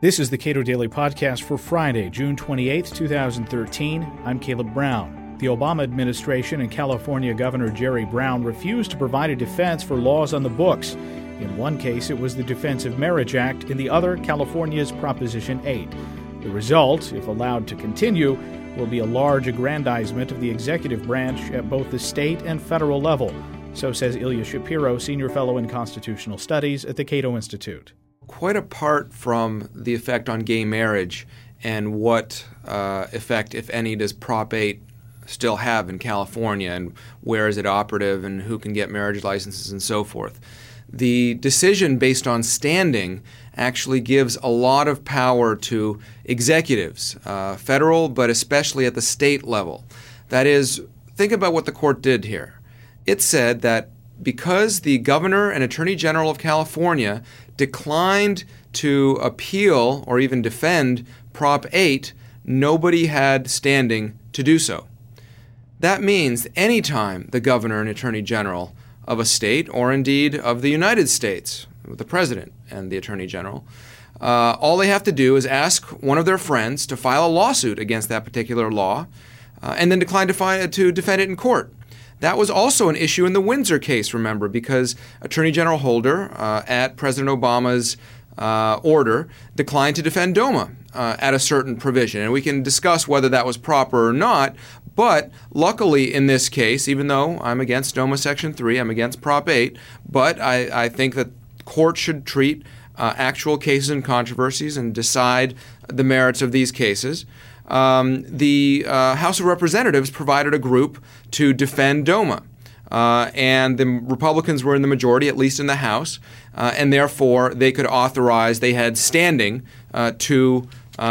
This is the Cato Daily Podcast for Friday, June 28, 2013. I'm Caleb Brown. The Obama administration and California Governor Jerry Brown refused to provide a defense for laws on the books. In one case, it was the Defense of Marriage Act. In the other, California's Proposition 8. The result, if allowed to continue, will be a large aggrandizement of the executive branch at both the state and federal level. So says Ilya Shapiro, senior fellow in constitutional studies at the Cato Institute. Quite apart from the effect on gay marriage and what effect, if any, does Prop 8 still have in California, and where is it operative and who can get marriage licenses and so forth. The decision based on standing actually gives a lot of power to executives, federal, but especially at the state level. That is, think about what the court did here. It said that because the governor and attorney general of California declined to appeal or even defend Prop 8, nobody had standing to do so. That means any time the governor and attorney general of a state, or indeed of the United States, the president and the attorney general, all they have to do is ask one of their friends to file a lawsuit against that particular law and then decline to defend it in court. That was also an issue in the Windsor case, remember, because Attorney General Holder, at President Obama's order, declined to defend DOMA at a certain provision. And we can discuss whether that was proper or not. But luckily in this case, even though I'm against DOMA Section 3, I'm against Prop 8, but I think that courts should treat actual cases and controversies and decide the merits of these cases. The House of Representatives provided a group to defend DOMA. And the Republicans were in the majority, at least in the House, and therefore they could authorize, they had standing to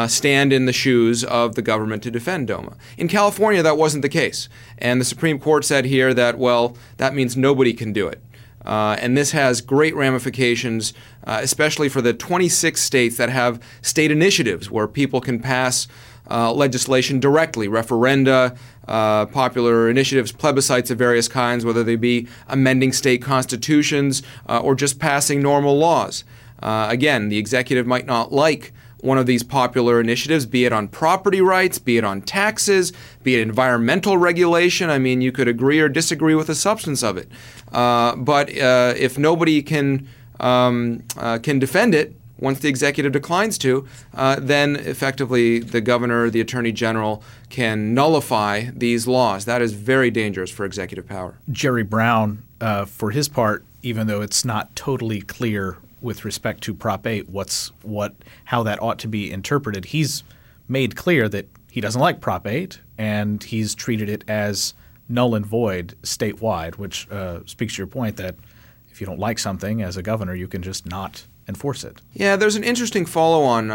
stand in the shoes of the government to defend DOMA. In California, that wasn't the case. And the Supreme Court said here that, well, that means nobody can do it. And this has great ramifications, especially for the 26 states that have state initiatives where people can pass legislation directly, referenda, popular initiatives, plebiscites of various kinds, whether they be amending state constitutions or just passing normal laws. Again, the executive might not like one of these popular initiatives, be it on property rights, be it on taxes, be it environmental regulation. I mean, you could agree or disagree with the substance of it. But if nobody can defend it, once the executive declines to, then effectively the governor, the attorney general can nullify these laws. That is very dangerous for executive power. Jerry Brown, for his part, even though it's not totally clear with respect to Prop 8, how that ought to be interpreted, he's made clear that he doesn't like Prop 8, and he's treated it as null and void statewide, which speaks to your point that if you don't like something as a governor, you can just not enforce it. Yeah, there's an interesting follow-on.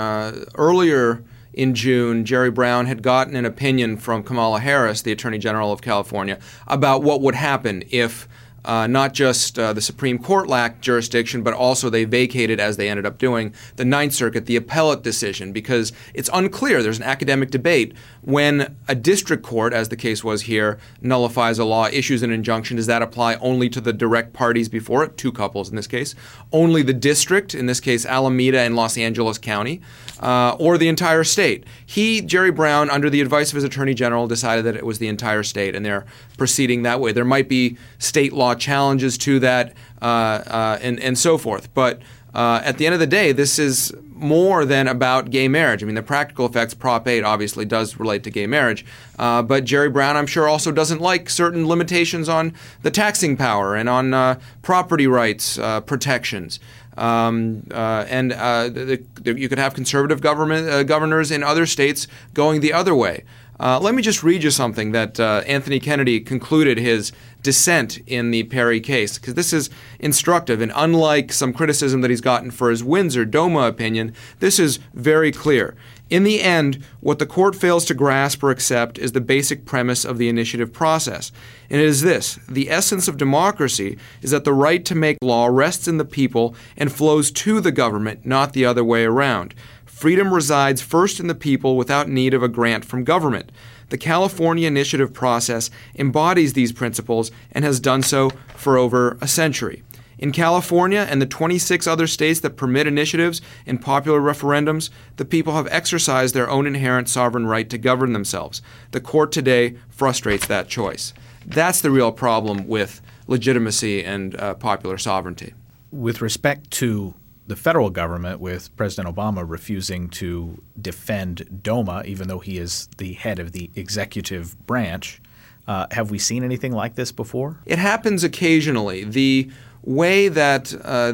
Earlier in June, Jerry Brown had gotten an opinion from Kamala Harris, the Attorney General of California, about what would happen if not just the Supreme Court lacked jurisdiction, but also they vacated, as they ended up doing, the Ninth Circuit, the appellate decision, because it's unclear. There's an academic debate. When a district court, as the case was here, nullifies a law, issues an injunction, does that apply only to the direct parties before it, two couples in this case, only the district, in this case Alameda and Los Angeles County, or the entire state? Jerry Brown, under the advice of his attorney general, decided that it was the entire state, and they're proceeding that way. There might be state law challenges to that and so forth. But at the end of the day, this is more than about gay marriage. I mean, the practical effects, Prop 8 obviously does relate to gay marriage. But Jerry Brown, I'm sure, also doesn't like certain limitations on the taxing power and on property rights protections. You could have conservative governors in other states going the other way. Let me just read you something that Anthony Kennedy concluded his dissent in the Perry case, because this is instructive, and unlike some criticism that he's gotten for his Windsor DOMA opinion, this is very clear. In the end, what the court fails to grasp or accept is the basic premise of the initiative process. And it is this: the essence of democracy is that the right to make law rests in the people and flows to the government, not the other way around. Freedom resides first in the people without need of a grant from government. The California initiative process embodies these principles and has done so for over a century. In California and the 26 other states that permit initiatives in popular referendums, the people have exercised their own inherent sovereign right to govern themselves. The court today frustrates that choice. That's the real problem with legitimacy and popular sovereignty. With respect to the federal government, with President Obama refusing to defend DOMA, even though he is the head of the executive branch, have we seen anything like this before? It happens occasionally. The way that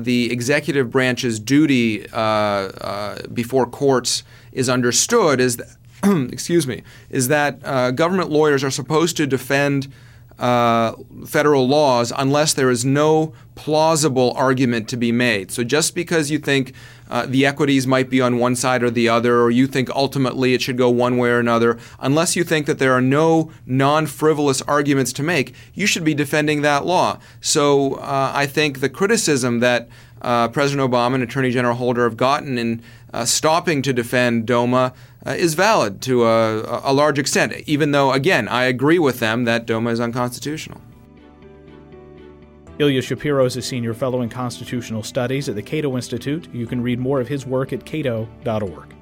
the executive branch's duty before courts is understood is that, government lawyers are supposed to defend federal laws unless there is no plausible argument to be made. So just because you think the equities might be on one side or the other, or you think ultimately it should go one way or another, unless you think that there are no non-frivolous arguments to make, you should be defending that law. So I think the criticism that President Obama and Attorney General Holder have gotten in stopping to defend DOMA is valid to a large extent, even though, again, I agree with them that DOMA is unconstitutional. Ilya Shapiro is a senior fellow in constitutional studies at the Cato Institute. You can read more of his work at cato.org.